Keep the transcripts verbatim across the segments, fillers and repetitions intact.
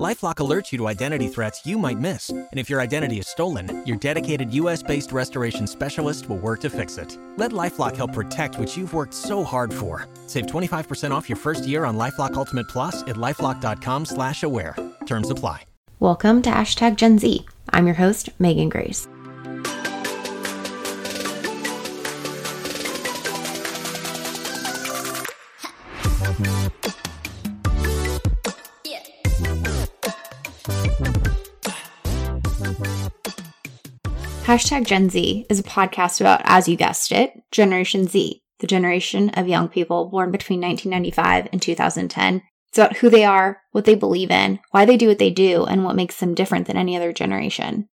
LifeLock alerts you to identity threats you might miss, and if your identity is stolen, your dedicated U S based restoration specialist will work to fix it. Let LifeLock help protect what you've worked so hard for. Save twenty-five percent off your first year on LifeLock Ultimate Plus at LifeLock dot com slash aware. Terms apply. Welcome to Hashtag Gen Z. I'm your host, Megan Grace. Hashtag Gen Z is a podcast about, as you guessed it, Generation Z, the generation of young people born between nineteen ninety-five and two thousand ten. It's about who they are, what they believe in, why they do what they do, and what makes them different than any other generation.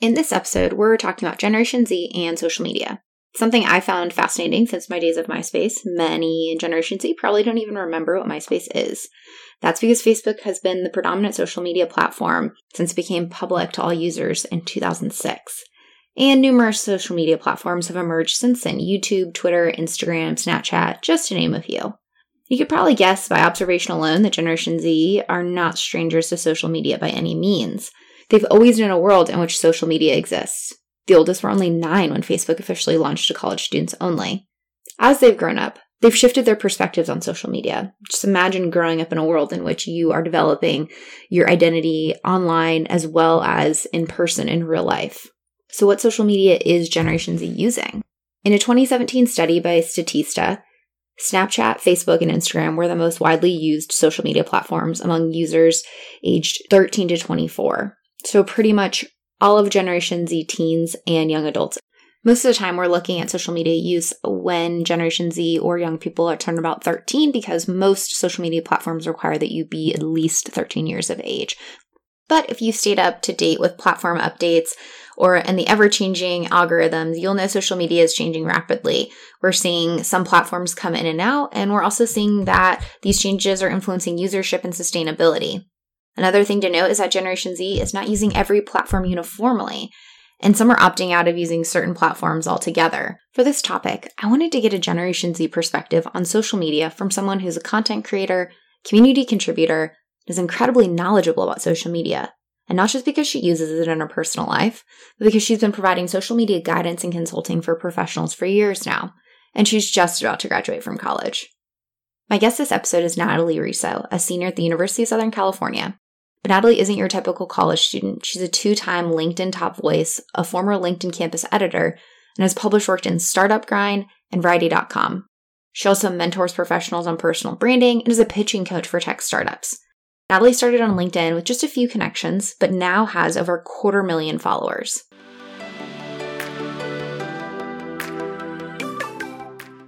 In this episode, we're talking about Generation Z and social media, something I found fascinating since my days of MySpace. Many in Generation Z probably don't even remember what MySpace is. That's because Facebook has been the predominant social media platform since it became public to all users in two thousand six. And numerous social media platforms have emerged since then: YouTube, Twitter, Instagram, Snapchat, just to name a few. You could probably guess by observation alone that Generation Z are not strangers to social media by any means. They've always known a world in which social media exists. The oldest were only nine when Facebook officially launched to college students only. As they've grown up, they've shifted their perspectives on social media. Just imagine growing up in a world in which you are developing your identity online as well as in person in real life. So what social media is Generation Z using? In a twenty seventeen study by Statista, Snapchat, Facebook, and Instagram were the most widely used social media platforms among users aged thirteen to twenty-four. So pretty much all of Generation Z teens and young adults. Most of the time we're looking at social media use when Generation Z or young people are turned about thirteen, because most social media platforms require that you be at least thirteen years of age. But if you've stayed up to date with platform updates or and the ever-changing algorithms, you'll know social media is changing rapidly. We're seeing some platforms come in and out, and we're also seeing that these changes are influencing usership and sustainability. Another thing to note is that Generation Z is not using every platform uniformly, and some are opting out of using certain platforms altogether. For this topic, I wanted to get a Generation Z perspective on social media from someone who's a content creator, community contributor, and is incredibly knowledgeable about social media. And not just because she uses it in her personal life, but because she's been providing social media guidance and consulting for professionals for years now, and she's just about to graduate from college. My guest this episode is Natalie Riso, a senior at the University of Southern California. But Natalie isn't your typical college student. She's a two-time LinkedIn top voice, a former LinkedIn campus editor, and has published work in Startup Grind and Variety dot com. She also mentors professionals on personal branding and is a pitching coach for tech startups. Natalie started on LinkedIn with just a few connections, but now has over a quarter million followers.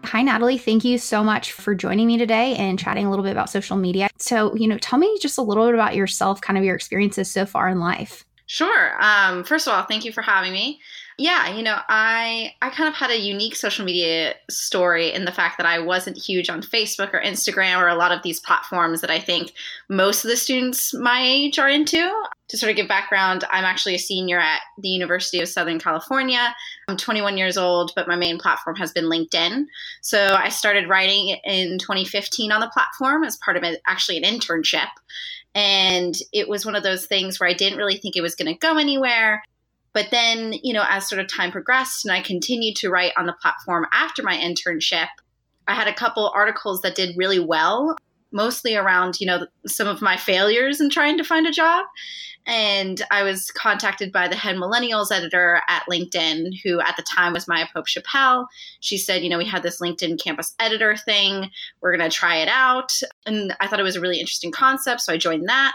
Hi, Natalie. Thank you so much for joining me today and chatting a little bit about social media. So, you know, tell me just a little bit about yourself, kind of your experiences so far in life. Sure. Um, first of all, thank you for having me. Yeah, you know, I I kind of had a unique social media story in the fact that I wasn't huge on Facebook or Instagram or a lot of these platforms that I think most of the students my age are into. To sort of give background, I'm actually a senior at the University of Southern California. I'm twenty-one years old, but my main platform has been LinkedIn. So I started writing in twenty fifteen on the platform as part of a, actually an internship. And it was one of those things where I didn't really think it was going to go anywhere. But then, you know, as sort of time progressed and I continued to write on the platform after my internship, I had a couple articles that did really well, mostly around, you know, some of my failures in trying to find a job. And I was contacted by the head millennials editor at LinkedIn, who at the time was Maya Pope Chappelle. She said, you know, we had this LinkedIn campus editor thing. We're going to try it out. And I thought it was a really interesting concept. So I joined that.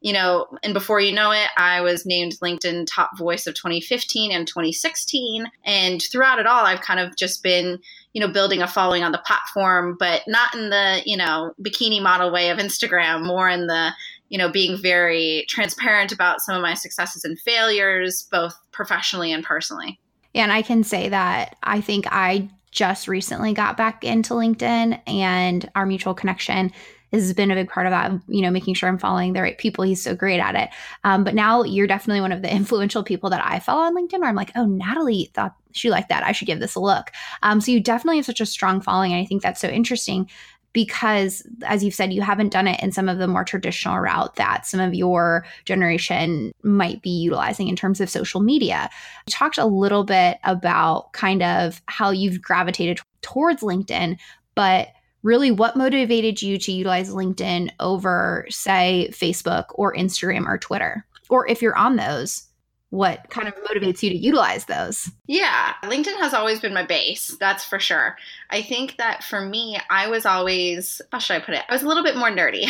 You know, and before you know it, I was named LinkedIn Top Voice of twenty fifteen and twenty sixteen. And throughout it all, I've kind of just been, you know, building a following on the platform, but not in the, you know, bikini model way of Instagram, more in the, you know, being very transparent about some of my successes and failures, both professionally and personally. Yeah, and I can say that I think I just recently got back into LinkedIn, and our mutual connection has been a big part of that, you know, making sure I'm following the right people. He's so great at it. Um, but now you're definitely one of the influential people that I follow on LinkedIn, where I'm like, oh, Natalie thought she liked that. I should give this a look. Um, so you definitely have such a strong following. And I think that's so interesting because, as you've said, you haven't done it in some of the more traditional route that some of your generation might be utilizing in terms of social media. You talked a little bit about kind of how you've gravitated towards LinkedIn, but really what motivated you to utilize LinkedIn over, say, Facebook or Instagram or Twitter? Or if you're on those, what kind of motivates you to utilize those? Yeah, LinkedIn has always been my base, that's for sure. I think that for me, I was always, how should I put it? I was a little bit more nerdy.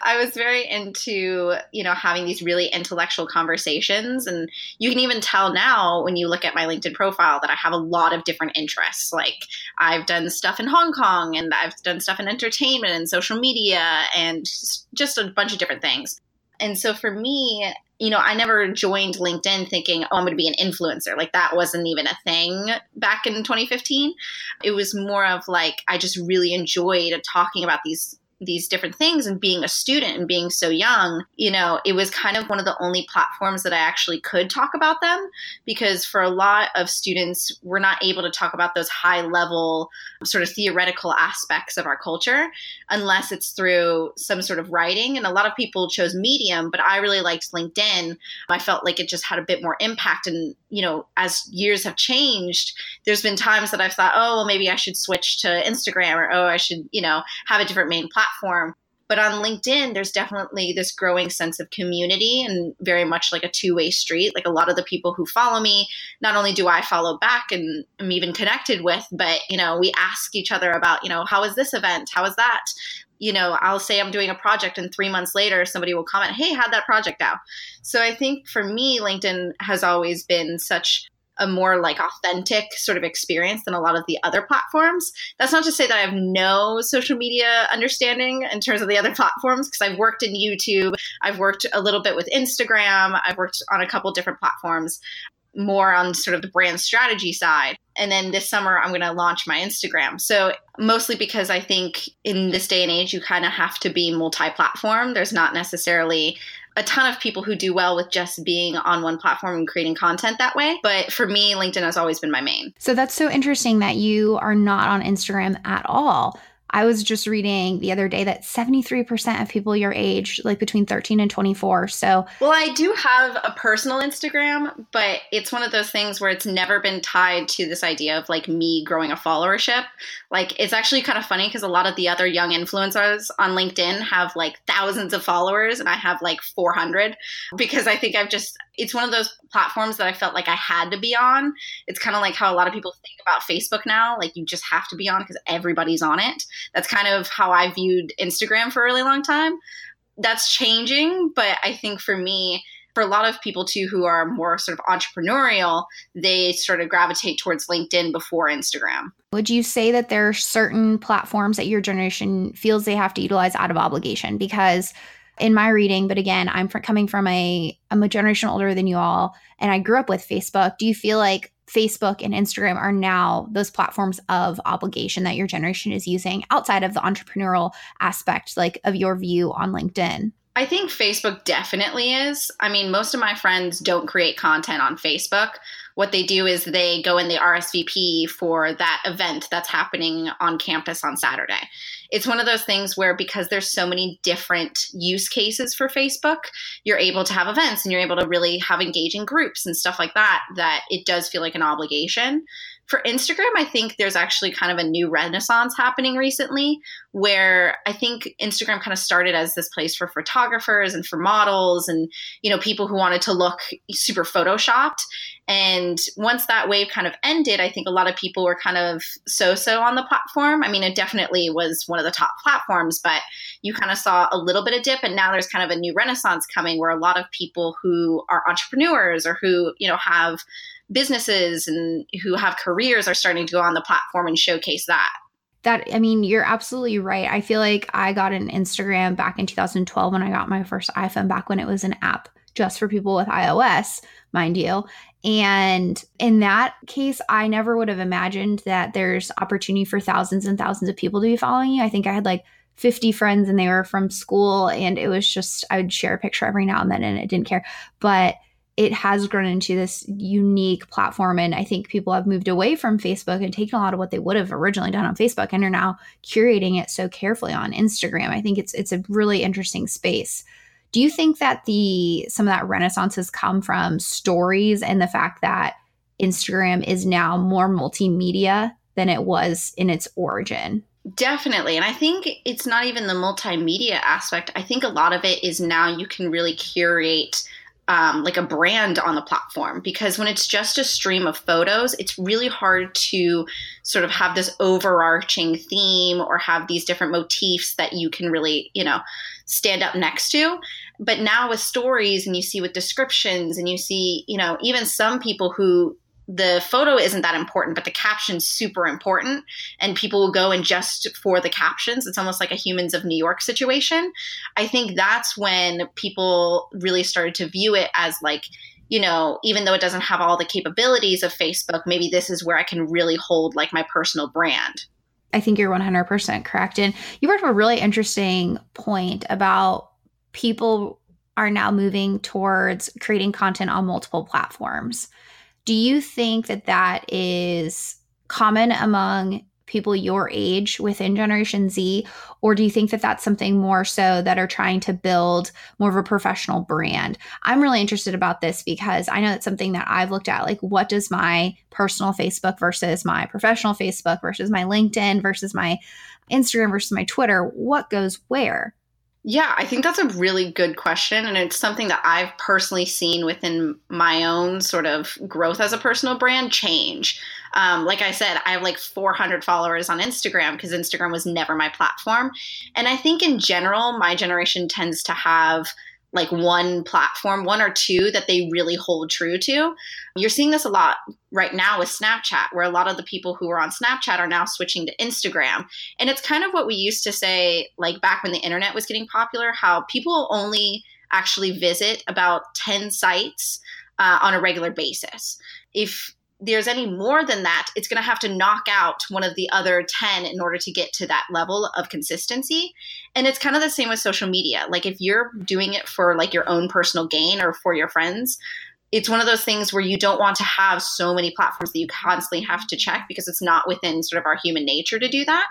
I was very into, you know, having these really intellectual conversations. And you can even tell now when you look at my LinkedIn profile that I have a lot of different interests. Like I've done stuff in Hong Kong and I've done stuff in entertainment and social media and just a bunch of different things. And so for me, you know, I never joined LinkedIn thinking, oh, I'm going to be an influencer. Like that wasn't even a thing back in twenty fifteen. It was more of like, I just really enjoyed talking about these these different things, and being a student and being so young, you know, it was kind of one of the only platforms that I actually could talk about them, because for a lot of students, we're not able to talk about those high level sort of theoretical aspects of our culture, unless it's through some sort of writing. And a lot of people chose Medium, but I really liked LinkedIn. I felt like it just had a bit more impact. And, you know, as years have changed, there's been times that I've thought, oh, well, maybe I should switch to Instagram, or, oh, I should, you know, have a different main platform. Platform. But on LinkedIn, there's definitely this growing sense of community, and very much like a two-way street. Like a lot of the people who follow me, not only do I follow back and am even connected with, but, you know, we ask each other about, you know, how is this event? How is that? You know, I'll say I'm doing a project, and three months later, somebody will comment, hey, how'd that project out? So I think for me, LinkedIn has always been such a more like authentic sort of experience than a lot of the other platforms. That's not to say that I have no social media understanding in terms of the other platforms, because I've worked in YouTube, I've worked a little bit with Instagram, I've worked on a couple different platforms, more on sort of the brand strategy side. And then this summer, I'm going to launch my Instagram. So mostly because I think in this day and age, you kind of have to be multi-platform. There's not necessarily a ton of people who do well with just being on one platform and creating content that way. But for me, LinkedIn has always been my main. So that's so interesting that you are not on Instagram at all. I was just reading the other day that seventy-three percent of people your age, like between thirteen and twenty-four. So, well, I do have a personal Instagram, but it's one of those things where it's never been tied to this idea of like me growing a followership. Like it's actually kind of funny because a lot of the other young influencers on LinkedIn have like thousands of followers and I have like four hundred, because I think I've just, it's one of those platforms that I felt like I had to be on. It's kind of like how a lot of people think about Facebook now. Like you just have to be on because everybody's on it. That's kind of how I viewed Instagram for a really long time. That's changing, but I think for me, for a lot of people too who are more sort of entrepreneurial, they sort of gravitate towards LinkedIn before Instagram. Would you say that there are certain platforms that your generation feels they have to utilize out of obligation? Because in my reading, but again, I'm coming from a, I'm a generation older than you all, and I grew up with Facebook. Do you feel like Facebook and Instagram are now those platforms of obligation that your generation is using outside of the entrepreneurial aspect, like of your view on LinkedIn? I think Facebook definitely is. I mean, most of my friends don't create content on Facebook. What they do is they go in the R S V P for that event that's happening on campus on Saturday. It's one of those things where because there's so many different use cases for Facebook, you're able to have events and you're able to really have engaging groups and stuff like that, that it does feel like an obligation. For Instagram, I think there's actually kind of a new renaissance happening recently where I think Instagram kind of started as this place for photographers and for models and, you know, people who wanted to look super photoshopped. And once that wave kind of ended, I think a lot of people were kind of so-so on the platform. I mean, it definitely was one of the top platforms, but you kind of saw a little bit of dip. And now there's kind of a new renaissance coming where a lot of people who are entrepreneurs or who, you know, have businesses and who have careers are starting to go on the platform and showcase that. That, I mean, you're absolutely right. I feel like I got an Instagram back in two thousand twelve when I got my first iPhone, back when it was an app just for people with iOS, mind you. And in that case, I never would have imagined that there's opportunity for thousands and thousands of people to be following you. I think I had like fifty friends and they were from school, and it was just, I would share a picture every now and then and it didn't care. But it has grown into this unique platform. And I think people have moved away from Facebook and taken a lot of what they would have originally done on Facebook and are now curating it so carefully on Instagram. I think it's it's a really interesting space. Do you think that the some of that renaissance has come from stories and the fact that Instagram is now more multimedia than it was in its origin? Definitely. And I think it's not even the multimedia aspect. I think a lot of it is now you can really curate Um, like a brand on the platform, because when it's just a stream of photos, it's really hard to sort of have this overarching theme or have these different motifs that you can really, you know, stand up next to. But now with stories, and you see with descriptions, and you see, you know, even some people who the photo isn't that important, but the caption's super important, and people will go in just for the captions. It's almost like a Humans of New York situation. I think that's when people really started to view it as like, you know, even though it doesn't have all the capabilities of Facebook, maybe this is where I can really hold like my personal brand. I think you're one hundred percent correct. And you brought up a really interesting point about people are now moving towards creating content on multiple platforms. Do you think that that is common among people your age within Generation Z, or do you think that that's something more so that are trying to build more of a professional brand? I'm really interested about this because I know it's something that I've looked at, like what does my personal Facebook versus my professional Facebook versus my LinkedIn versus my Instagram versus my Twitter, what goes where? Yeah, I think that's a really good question. And it's something that I've personally seen within my own sort of growth as a personal brand change. Um, like I said, I have like four hundred followers on Instagram because Instagram was never my platform. And I think in general, my generation tends to have like one platform, one or two that they really hold true to. You're seeing this a lot right now with Snapchat, where a lot of the people who are on Snapchat are now switching to Instagram. And it's kind of what we used to say, like back when the internet was getting popular, how people only actually visit about ten sites uh, on a regular basis. If there's any more than that, it's going to have to knock out one of the other ten in order to get to that level of consistency. And it's kind of the same with social media. Like if you're doing it for like your own personal gain or for your friends, it's one of those things where you don't want to have so many platforms that you constantly have to check, because it's not within sort of our human nature to do that.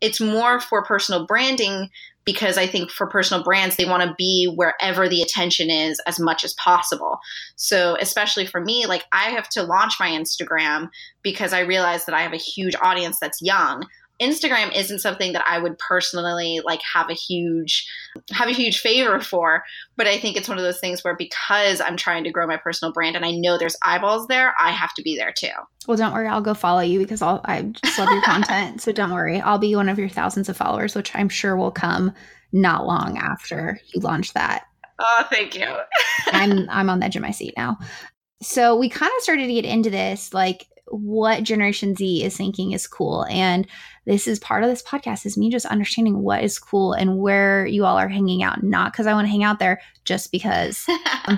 It's more for personal branding, because I think for personal brands, they want to be wherever the attention is as much as possible. So especially for me, like I have to launch my Instagram because I realize that I have a huge audience that's young. Instagram isn't something that I would personally like have a huge have a huge favor for, but I think it's one of those things where because I'm trying to grow my personal brand and I know there's eyeballs there, I have to be there too. Well, don't worry. I'll go follow you because I'll, I just love your content. So don't worry. I'll be one of your thousands of followers, which I'm sure will come not long after you launch that. Oh, thank you. I'm I'm on the edge of my seat now. So we kind of started to get into this, like what Generation Z is thinking is cool. And this is part of this podcast, is me just understanding what is cool and where you all are hanging out. Not because I want to hang out there, just because.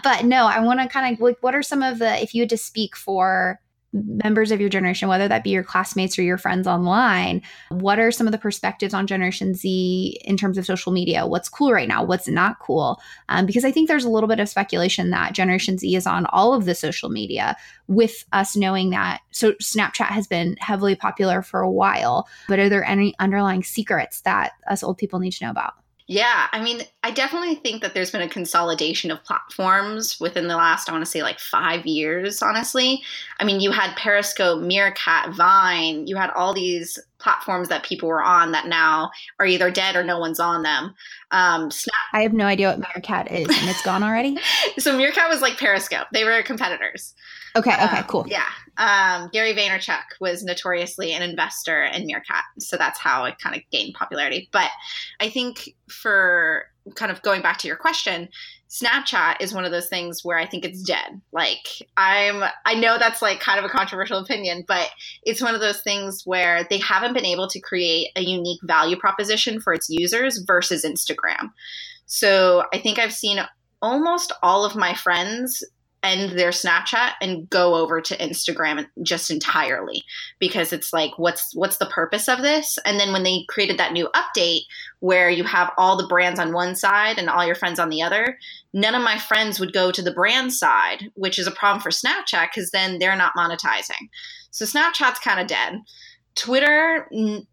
But no, I want to kind of like, what are some of the, if you had to speak for members of your generation, whether that be your classmates or your friends online, what are some of the perspectives on Generation Z in terms of social media? What's cool right now? What's not cool? Um, because I think there's a little bit of speculation that Generation Z is on all of the social media, with us knowing that so Snapchat has been heavily popular for a while, but are there any underlying secrets that us old people need to know about? Yeah, I mean, I definitely think that there's been a consolidation of platforms within the last, I want to say like five years, honestly. I mean, you had Periscope, Meerkat, Vine, you had all these platforms that people were on that now are either dead or no one's on them. Um, Snap- I have no idea what Meerkat is, and it's gone already? So Meerkat was like Periscope. They were competitors. Okay, okay, um, cool. Yeah. Um, Gary Vaynerchuk was notoriously an investor in Meerkat. So that's how it kind of gained popularity. But I think for kind of going back to your question, Snapchat is one of those things where I think it's dead. Like I'm, I know that's like kind of a controversial opinion, but it's one of those things where they haven't been able to create a unique value proposition for its users versus Instagram. So I think I've seen almost all of my friends end their Snapchat and go over to Instagram just entirely, because it's like, what's what's the purpose of this? And then when they created that new update where you have all the brands on one side and all your friends on the other, none of my friends would go to the brand side, which is a problem for Snapchat because then they're not monetizing. So Snapchat's kind of dead. Twitter,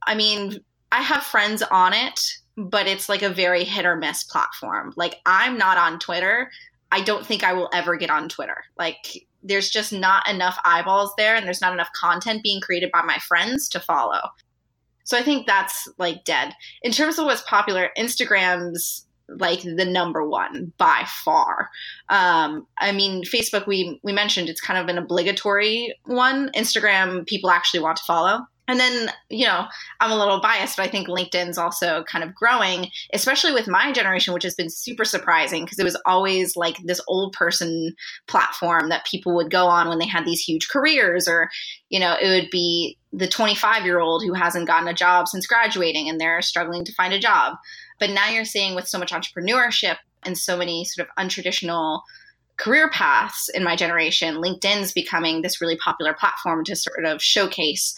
I mean, I have friends on it, but it's like a very hit or miss platform. Like, I'm not on Twitter. I don't think I will ever get on Twitter. Like, there's just not enough eyeballs there, and there's not enough content being created by my friends to follow. So I think that's like dead. In terms of what's popular, Instagram's like the number one by far. Um, I mean, Facebook, we, we mentioned it's kind of an obligatory one. Instagram, people actually want to follow. And then, you know, I'm a little biased, but I think LinkedIn's also kind of growing, especially with my generation, which has been super surprising because it was always like this old person platform that people would go on when they had these huge careers, or, you know, it would be the twenty-five-year-old who hasn't gotten a job since graduating and they're struggling to find a job. But now you're seeing with so much entrepreneurship and so many sort of untraditional career paths in my generation, LinkedIn's becoming this really popular platform to sort of showcase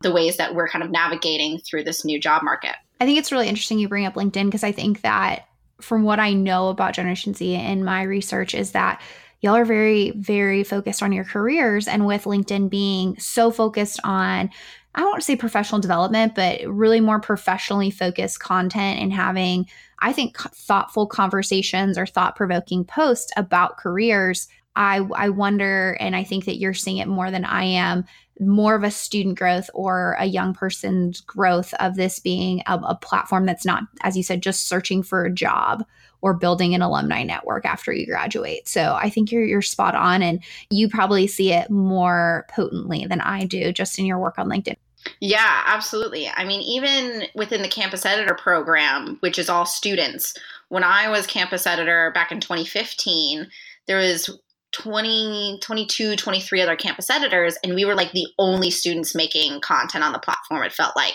the ways that we're kind of navigating through this new job market. I think it's really interesting you bring up LinkedIn, because I think that from what I know about Generation Z in my research is that y'all are very, very focused on your careers. And with LinkedIn being so focused on, I won't say professional development, but really more professionally focused content and having, I think, thoughtful conversations or thought-provoking posts about careers, I, I wonder, and I think that you're seeing it more than I am, more of a student growth or a young person's growth of this being a, a platform that's not, as you said, just searching for a job or building an alumni network after you graduate. So I think you're you're spot on, and you probably see it more potently than I do just in your work on LinkedIn. Yeah, absolutely. I mean, even within the campus editor program, which is all students, when I was campus editor back in twenty fifteen, there was twenty, twenty-two, twenty-three other campus editors, and we were like the only students making content on the platform, it felt like.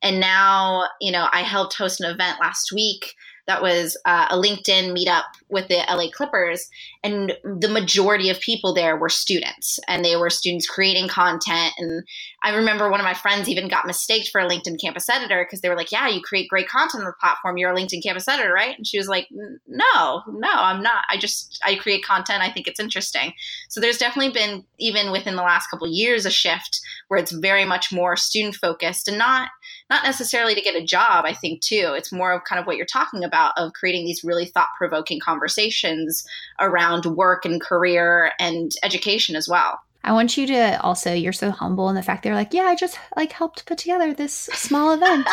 And now, you know, I helped host an event last week that was uh, a LinkedIn meetup with the L A Clippers, and the majority of people there were students, and they were students creating content. And I remember one of my friends even got mistaked for a LinkedIn campus editor because they were like, yeah, you create great content on the platform. You're a LinkedIn campus editor, right? And she was like, no, no, I'm not. I just, I create content. I think it's interesting. So there's definitely been, even within the last couple of years, a shift where it's very much more student focused, and not Not necessarily to get a job, I think, too. It's more of kind of what you're talking about, of creating these really thought-provoking conversations around work and career and education as well. I want you to also, you're so humble in the fact they're like, yeah, I just like helped put together this small event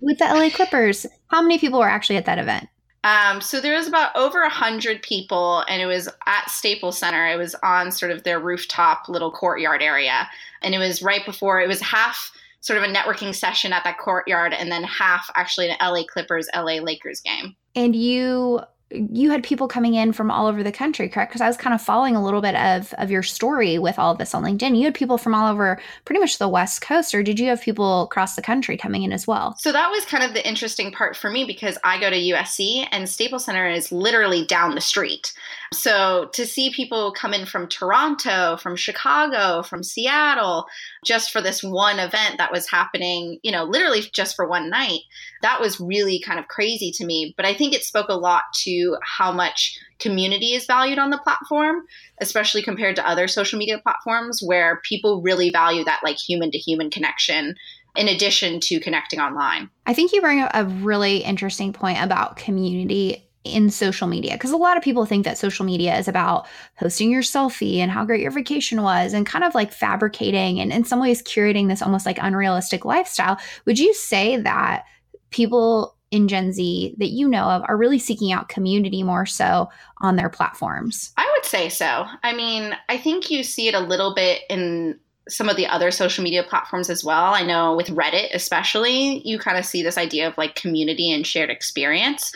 with the L A Clippers. How many people were actually at that event? Um, so there was about over one hundred people, and it was at Staples Center. It was on sort of their rooftop little courtyard area. And it was right before, it was half sort of a networking session at that courtyard, and then half actually an L A Clippers, L A Lakers game. And you you had people coming in from all over the country, correct? Because I was kind of following a little bit of, of your story with all of this on LinkedIn. You had people from all over pretty much the West Coast, or did you have people across the country coming in as well? So that was kind of the interesting part for me, because I go to U S C and Staples Center is literally down the street. So to see people come in from Toronto, from Chicago, from Seattle, just for this one event that was happening, you know, literally just for one night, that was really kind of crazy to me. But I think it spoke a lot to how much community is valued on the platform, especially compared to other social media platforms where people really value that like human to human connection in addition to connecting online. I think you bring up a really interesting point about community in social media, because a lot of people think that social media is about posting your selfie and how great your vacation was and kind of like fabricating and in some ways curating this almost like unrealistic lifestyle. Would you say that people in Gen Z that you know of are really seeking out community more so on their platforms? I would say so. I mean, I think you see it a little bit in some of the other social media platforms as well. I know with Reddit especially, you kind of see this idea of like community and shared experience.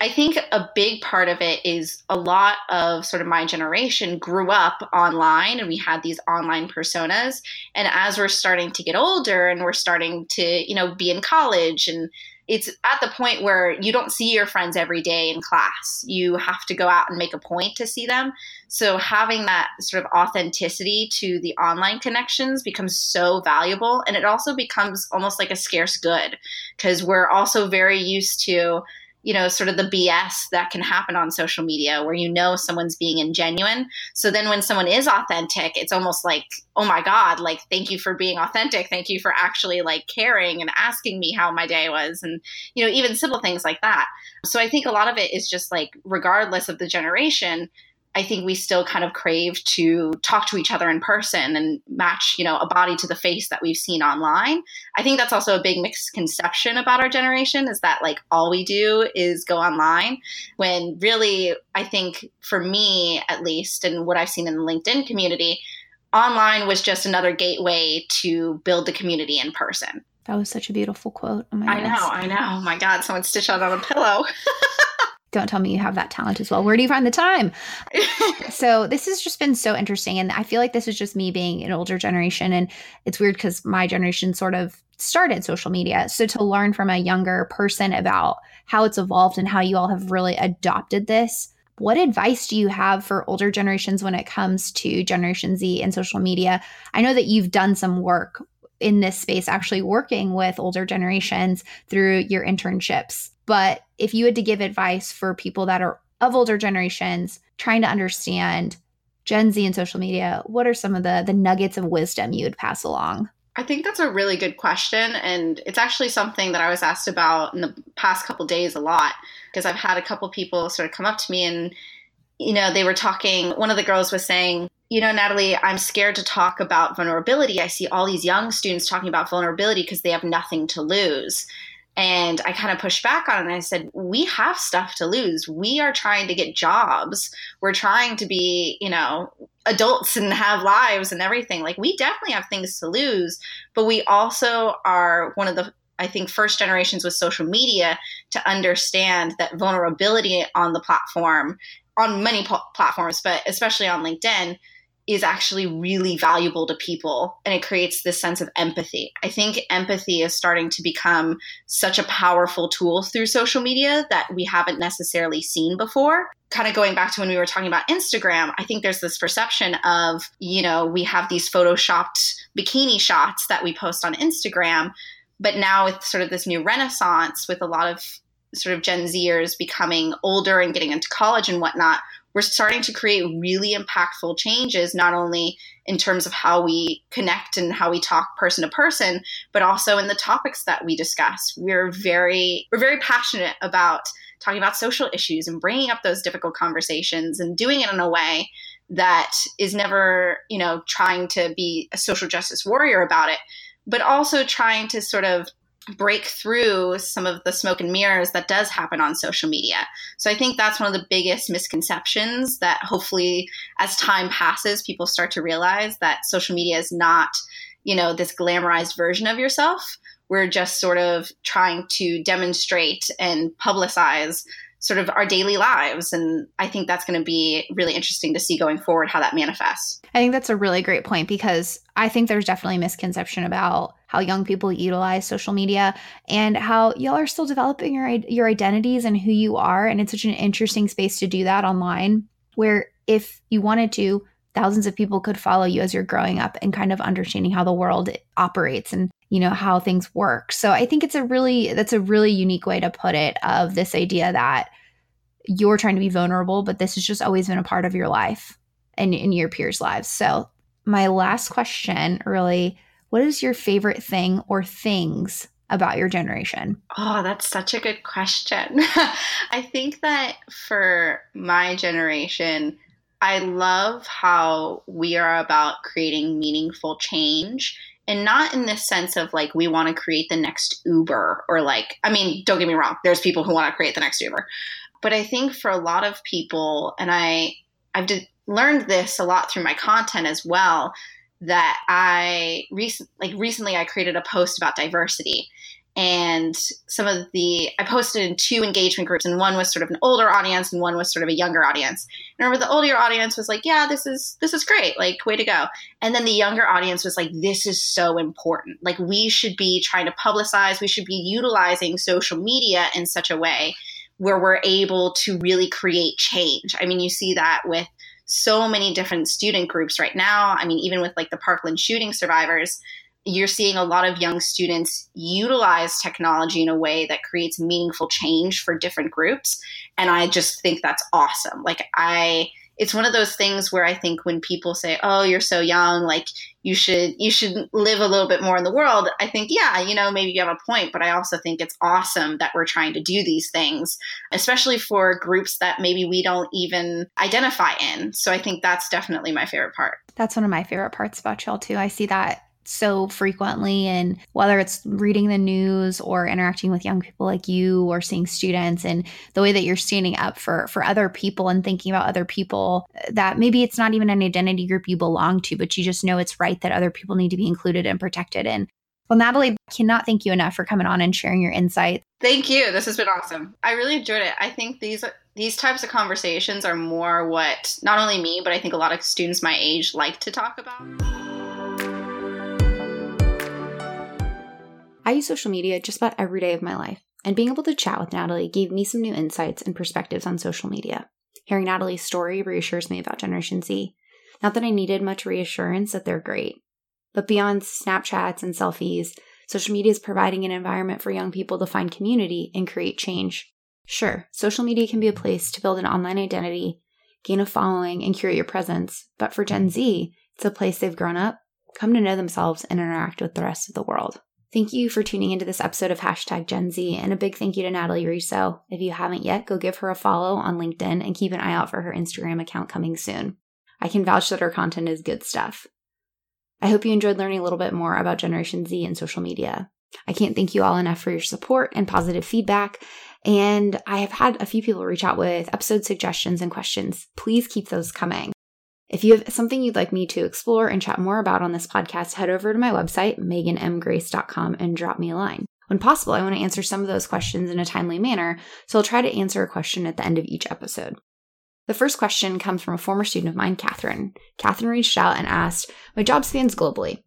I think a big part of it is a lot of sort of my generation grew up online, and we had these online personas. And as we're starting to get older and we're starting to, you know, be in college and it's at the point where you don't see your friends every day in class. You have to go out and make a point to see them. So having that sort of authenticity to the online connections becomes so valuable. And it also becomes almost like a scarce good, because we're also very used to, you know, sort of the B S that can happen on social media where, you know, someone's being ingenuine. So then when someone is authentic, it's almost like, oh my God, like, thank you for being authentic. Thank you for actually like caring and asking me how my day was. And, you know, even simple things like that. So I think a lot of it is just like, regardless of the generation, I think we still kind of crave to talk to each other in person and match, you know, a body to the face that we've seen online. I think that's also a big misconception about our generation, is that like all we do is go online, when really, I think for me at least, and what I've seen in the LinkedIn community, online was just another gateway to build the community in person. That was such a beautiful quote. Oh my I goodness. know, I know. Oh my God, someone stitched out on a pillow. Don't tell me you have that talent as well. Where do you find the time? So this has just been so interesting. And I feel like this is just me being an older generation. And it's weird because my generation sort of started social media. So to learn from a younger person about how it's evolved and how you all have really adopted this, what advice do you have for older generations when it comes to Generation Z and social media? I know that you've done some work in this space, actually working with older generations through your internships. But if you had to give advice for people that are of older generations trying to understand Gen Z and social media, what are some of the, the nuggets of wisdom you would pass along? I think that's a really good question. And it's actually something that I was asked about in the past couple of days a lot, because I've had a couple people sort of come up to me and, you know, they were talking, one of the girls was saying, you know, Natalie, I'm scared to talk about vulnerability. I see all these young students talking about vulnerability because they have nothing to lose. And I kind of pushed back on it and I said, we have stuff to lose. We are trying to get jobs. We're trying to be, you know, adults and have lives and everything. Like, we definitely have things to lose, but we also are one of the, I think, first generations with social media to understand that vulnerability on the platform, on many pl- platforms, but especially on LinkedIn, is actually really valuable to people. And it creates this sense of empathy. I think empathy is starting to become such a powerful tool through social media that we haven't necessarily seen before. Kind of going back to when we were talking about Instagram, I think there's this perception of, you know, we have these photoshopped bikini shots that we post on Instagram. But now with sort of this new renaissance, with a lot of sort of Gen Zers becoming older and getting into college and whatnot, we're starting to create really impactful changes, not only in terms of how we connect and how we talk person to person, but also in the topics that we discuss. We're very, we're very passionate about talking about social issues and bringing up those difficult conversations and doing it in a way that is never, you know, trying to be a social justice warrior about it, but also trying to sort of break through some of the smoke and mirrors that does happen on social media. So I think that's one of the biggest misconceptions that hopefully as time passes, people start to realize that social media is not, you know, this glamorized version of yourself. We're just sort of trying to demonstrate and publicize sort of our daily lives. And I think that's going to be really interesting to see going forward how that manifests. I think that's a really great point, because I think there's definitely a misconception about how young people utilize social media and how y'all are still developing your your identities and who you are. And it's such an interesting space to do that online, where if you wanted to, thousands of people could follow you as you're growing up and kind of understanding how the world operates and, you know, how things work. So I think it's a really, that's a really unique way to put it, of this idea that you're trying to be vulnerable, but this has just always been a part of your life and in your peers' lives. So my last question, really, what is your favorite thing or things about your generation? Oh, that's such a good question. I think that for my generation, I love how we are about creating meaningful change. And not in this sense of like, we want to create the next Uber, or like, I mean, don't get me wrong, there's people who want to create the next Uber. But I think for a lot of people, and I, I've d- learned this a lot through my content as well, that I recent, like recently I created a post about diversity. And some of the, I posted in two engagement groups, and one was sort of an older audience and one was sort of a younger audience. And I remember the older audience was like, yeah, this is, this is great. Like, way to go. And then the younger audience was like, this is so important. Like, we should be trying to publicize, we should be utilizing social media in such a way where we're able to really create change. I mean, you see that with so many different student groups right now. I mean, even with like the Parkland shooting survivors, you're seeing a lot of young students utilize technology in a way that creates meaningful change for different groups. And I just think that's awesome. Like, I, it's one of those things where I think when people say, oh, you're so young, like you should, you should live a little bit more in the world. I think, yeah, you know, maybe you have a point, but I also think it's awesome that we're trying to do these things, especially for groups that maybe we don't even identify in. So I think that's definitely my favorite part. That's one of my favorite parts about y'all too. I see that so frequently, and whether it's reading the news or interacting with young people like you or seeing students, and the way that you're standing up for for other people and thinking about other people, that maybe it's not even an identity group you belong to, but you just know it's right that other people need to be included and protected. And well, Natalie, I cannot thank you enough for coming on and sharing your insights. Thank you. This has been awesome. I really enjoyed it. I think these these types of conversations are more what not only me, but I think a lot of students my age like to talk about. I use social media just about every day of my life, and being able to chat with Natalie gave me some new insights and perspectives on social media. Hearing Natalie's story reassures me about Generation Z. Not that I needed much reassurance that they're great, but beyond Snapchats and selfies, social media is providing an environment for young people to find community and create change. Sure, social media can be a place to build an online identity, gain a following, and curate your presence, but for Gen Z, it's a place they've grown up, come to know themselves, and interact with the rest of the world. Thank you for tuning into this episode of Hashtag Gen Z, and a big thank you to Natalie Riso. If you haven't yet, go give her a follow on LinkedIn and keep an eye out for her Instagram account coming soon. I can vouch that her content is good stuff. I hope you enjoyed learning a little bit more about Generation Z and social media. I can't thank you all enough for your support and positive feedback, and I have had a few people reach out with episode suggestions and questions. Please keep those coming. If you have something you'd like me to explore and chat more about on this podcast, head over to my website, megan m grace dot com, and drop me a line. When possible, I want to answer some of those questions in a timely manner, so I'll try to answer a question at the end of each episode. The first question comes from a former student of mine, Catherine. Catherine reached out and asked, "My job spans globally.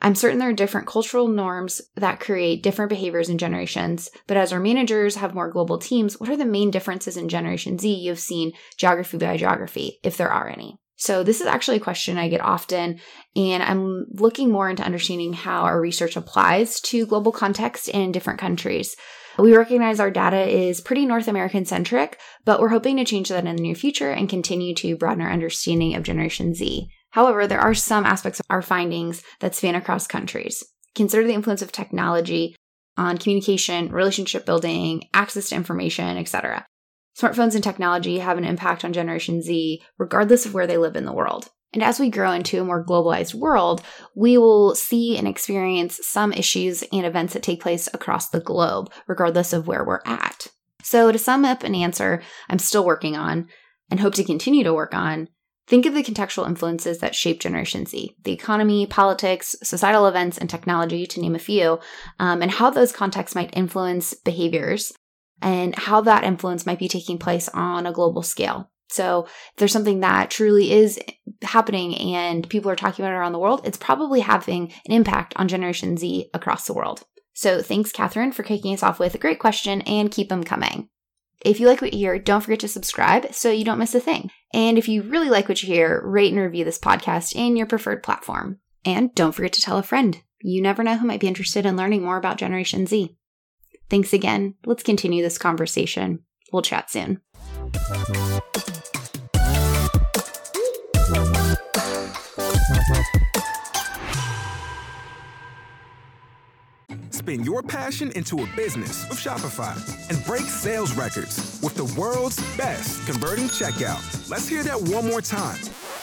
I'm certain there are different cultural norms that create different behaviors in generations, but as our managers have more global teams, what are the main differences in Generation Z you have seen geography by geography, if there are any?" So this is actually a question I get often, and I'm looking more into understanding how our research applies to global context in different countries. We recognize our data is pretty North American centric, but we're hoping to change that in the near future and continue to broaden our understanding of Generation Z. However, there are some aspects of our findings that span across countries. Consider the influence of technology on communication, relationship building, access to information, et cetera. Smartphones and technology have an impact on Generation Z, regardless of where they live in the world. And as we grow into a more globalized world, we will see and experience some issues and events that take place across the globe, regardless of where we're at. So to sum up an answer I'm still working on and hope to continue to work on, think of the contextual influences that shape Generation Z, the economy, politics, societal events, and technology, to name a few, um, and how those contexts might influence behaviors, and how that influence might be taking place on a global scale. So if there's something that truly is happening and people are talking about it around the world, it's probably having an impact on Generation Z across the world. So thanks, Catherine, for kicking us off with a great question, and keep them coming. If you like what you hear, don't forget to subscribe so you don't miss a thing. And if you really like what you hear, rate and review this podcast in your preferred platform. And don't forget to tell a friend. You never know who might be interested in learning more about Generation Z. Thanks again. Let's continue this conversation. We'll chat soon. Spin your passion into a business with Shopify and break sales records with the world's best converting checkout. Let's hear that one more time.